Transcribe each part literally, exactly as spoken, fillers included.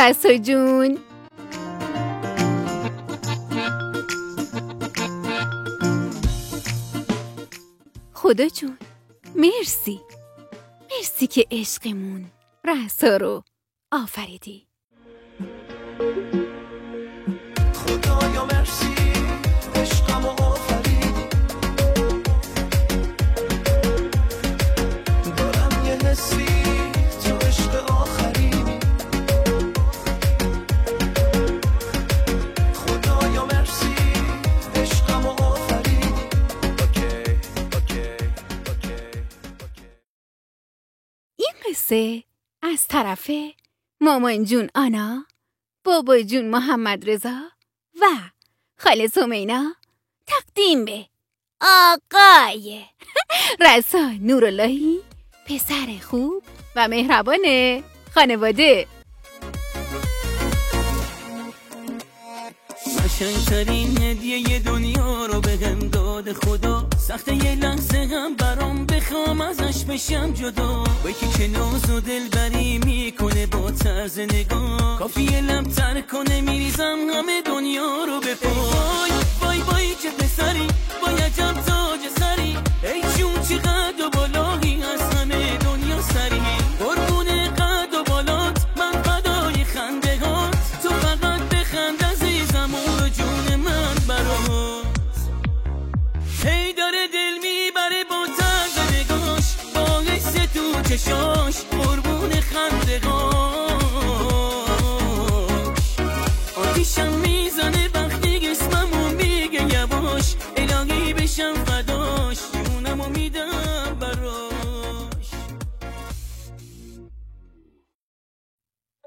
رسا جون. خدا جون مرسی، مرسی که عشقمون رسا رو آفریدی. خدایا مرسی عشقم رو آفریدی. دارم یه حسی تو عشق آخریدی. خدایا مرسی عشقم رو آفریدی. اوکی اوکی اوکی اوکی. این قصه از طرف مامان جون آنا، بابا جون محمد رضا و خاله سومینا تقدیم به آقای رسا نور اللهی، پسر خوب و مهربان خانواده. قشنگ‌ترین هدیه دنیا رو بهم داد خدا، سخته یه لحظه هم برام بخوام ازش بشم جدا. با یکی که ناز و دلبری میکنه با طرز نگاه، کافیه لمتر کنه میریزم همه دنیا رو به پا. وای وای وای چه پسری، وای عجب تاج سری، ای جون چی قد و بالایی از همه دنیا سری. قربون قد و بالات من فدای خنده هات، تو فقط بخند عزیزم و جون من برات. هی داره دل میبره با ترز نگاش، با حس تو چشاش قربون خندگاش. آتیشم میزنه وقتی اسممو میگه یواش، الهی بشم فداش جونمو میدم براش.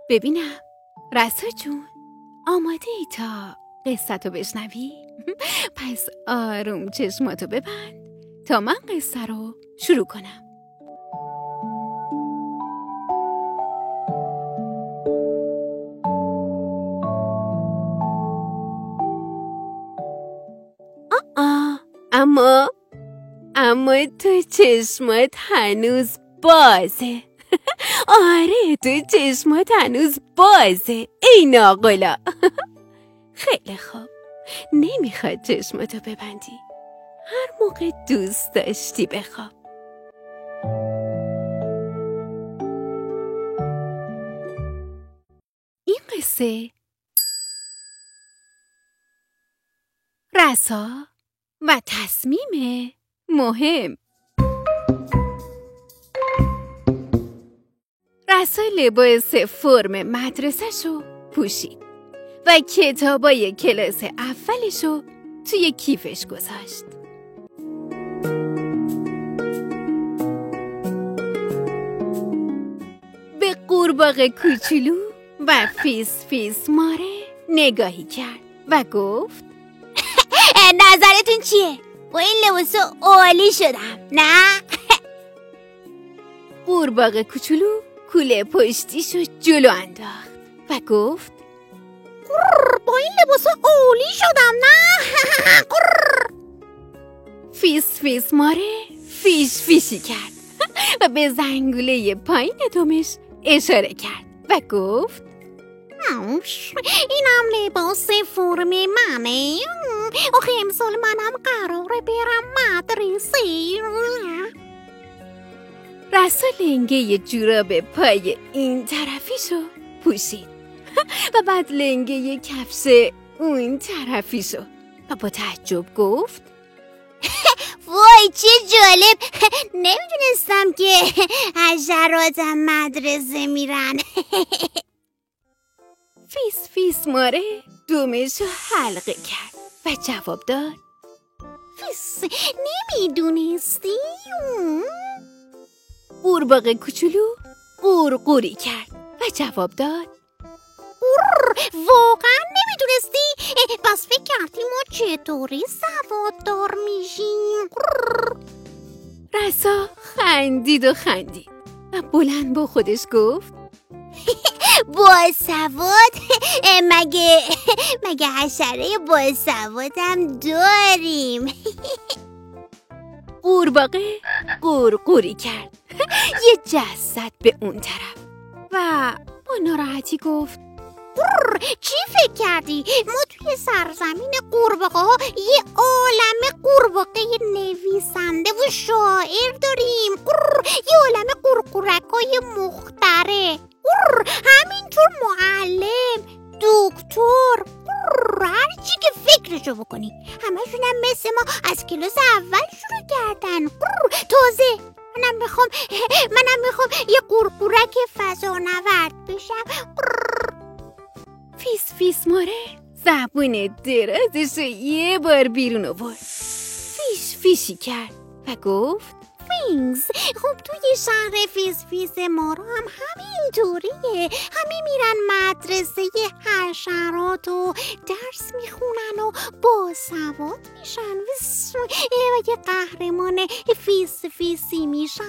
ببینم رسا جون آماده ای تا قصتو بشنوی؟ پس آروم چشماتو ببند تا من قصه رو شروع کنم. آآ اما اما تو چشمات هنوز بازه. آره تو چشمات هنوز بازه ای ناقلا. خیلی خوب، نمیخواد چشماتو ببندی، هر موقع دوست داشتی بخواب. این قصه رسا و تصمیم مهم. رسا لباس فرم مدرسه‌شو پوشید و کتابای کلاس اولشو توی کیفش گذاشت. به قورباغه کوچولو و فیس فیس ماره نگاهی کرد و گفت نظرتون چیه؟ با این لباسو عالی شدم نه؟ قورباغه کوچولو کوله پشتیشو جلو انداخت و گفت با این لباسا اولی شدم نه؟ فیس فیس ماره فیش فیشی کرد و به زنگوله پایین دومش اشاره کرد و گفت اینم لباس فرم منه، آخه امسال منم قراره برم مدرسه. رسا لنگه جوراب پای این طرفیشو پوشید و بعد لنگه یه کفش اون طرفی شد و با تعجب گفت وای چه جالب، نمیدونستم که حشرات مدرسه میرن. فیس فیس ماره دومشو حلقه کرد و جواب داد فیس نمیدونستی؟ قورباغه کوچولو قورقوری کرد و جواب داد واقعا نمیدونستی؟ بس فکر کردی ما چطوری سواددار میشیم؟ رسا خندید و خندید و بلند با خودش گفت با سواد؟ مگه مگه حشره با سوادم داریم؟ قورباغه قورقوری کرد یه جسد به اون طرف و با ناراحتی گفت برر، چی فکر کردی؟ ما توی سرزمین قورباغه ها یه عالمه قورباغه نویسنده و شاعر داریم، برر، یه عالمه قورقورک های مختره، برر، همینطور معلم، دکتر، هر چی که فکرشو بکنی، همشون هم مثل ما از کلاس اول شروع کردن. تازه منم میخوام منم میخوام یه قورقورک فضانورد بشم. فیس فیس ماره زبون درازشو یه بار بیرون آورد، فیش فیشی کرد و گفت فینگز. خب توی شهر فیس فیس مارا هم همینطوریه، همه میرن مدرسه حشرات و درس میخونن و باسواد میشن و یه قهرمان فیس فیسی میشن.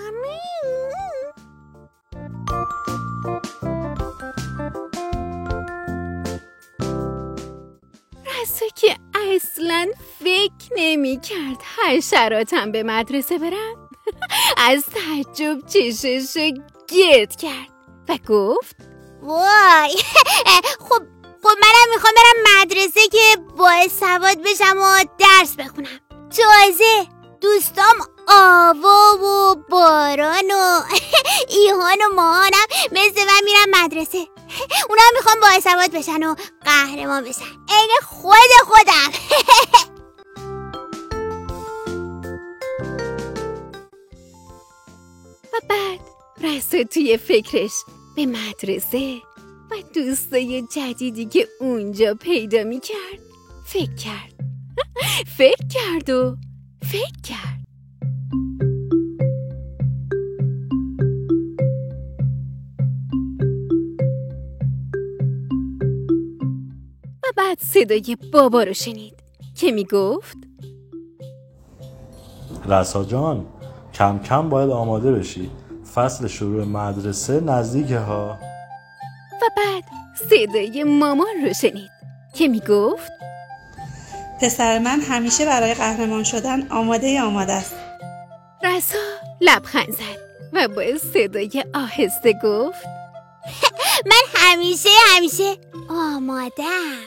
رسا که اصلا فکر نمی کرد حشراتم به مدرسه برن، از تعجب چششو گرد کرد و گفت وای خب خب منم میخوام برم مدرسه که باسواد بشم و درس بخونم. تازه دوستام آوا و باران و ایهان و ماهانم مثل من میرم مدرسه، اونا میخوام باسواد بشن و قهرمان بشن، این خود خودم. و بعد رسا توی فکرش به مدرسه و دوستای جدیدی که اونجا پیدا می کرد فکر کرد فکر کرد و فکر کرد. و بعد صدای بابا رو شنید که می گفت رسا جان، کم کم باید آماده بشی، فصل شروع مدرسه نزدیکه ها. و بعد صدای مامان رو شنید که میگفت پسر من همیشه برای قهرمان شدن آماده آماده است. رسا لبخند زد و با صدای آهسته گفت من همیشه همیشه آمادم.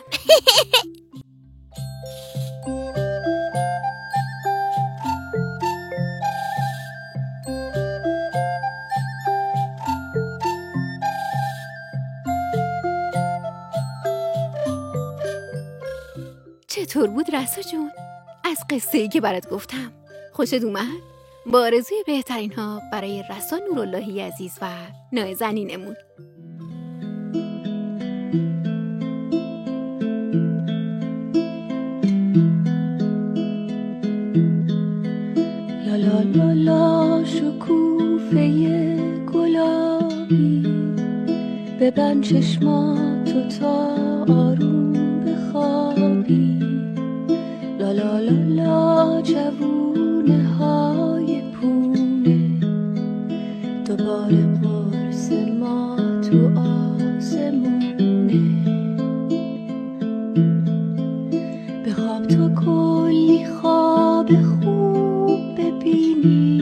چطور بود رسا جون؟ از قصه‌ای که برات گفتم خوشت اومد؟ با آرزوی بهترین ها برای رسا نوراللهی عزیز و نازنینمون. لالا لالا شکوفه گلابی، ببند چشماتو تا آروم بخوابی. لا لا لا جوونه های پونه، دوباره قرص ما تو آسمونه. بخواب تو کلی خواب خوب ببینی،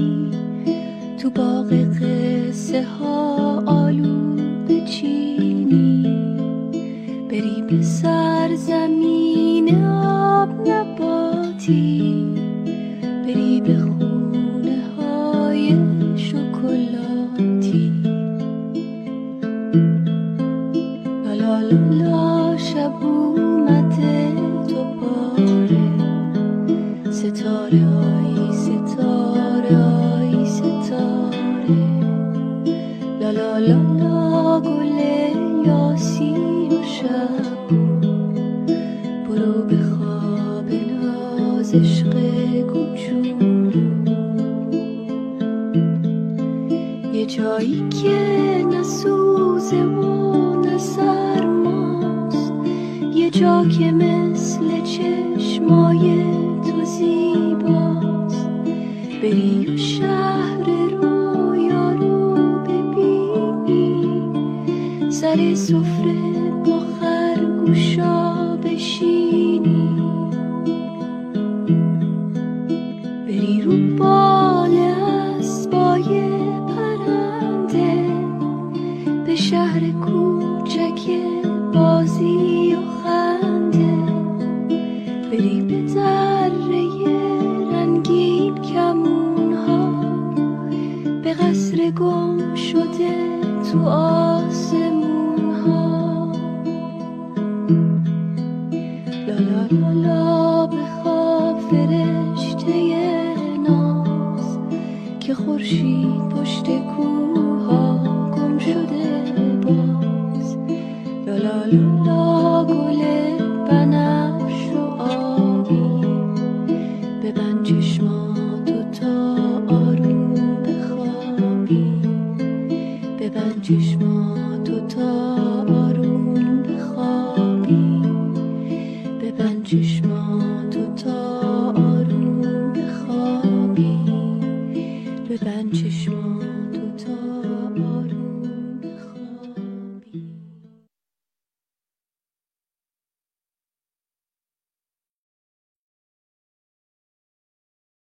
تو باغ قصه ها آلو بچینی، بری به سرزمین آب نبا، بری به خونه های شکلاتی. لالا لالا شب اومد دوباره، ستاره آی ستاره آی ستاره. لالا لالا گل یاسین و شب برو به خواب عشق گوچون، یه جایی که نسوزه و نسرماست، یه جا که مثل چشمای تو زیباست. بری و شهر رویا رو ببینی، سر سفره با خرگوشا بشینی، بری رو بال اسبای پرنده، به شهر کوچک باز تو آسمون ها لالا لالا بخواب فرشته ناز که خورشید پشت کو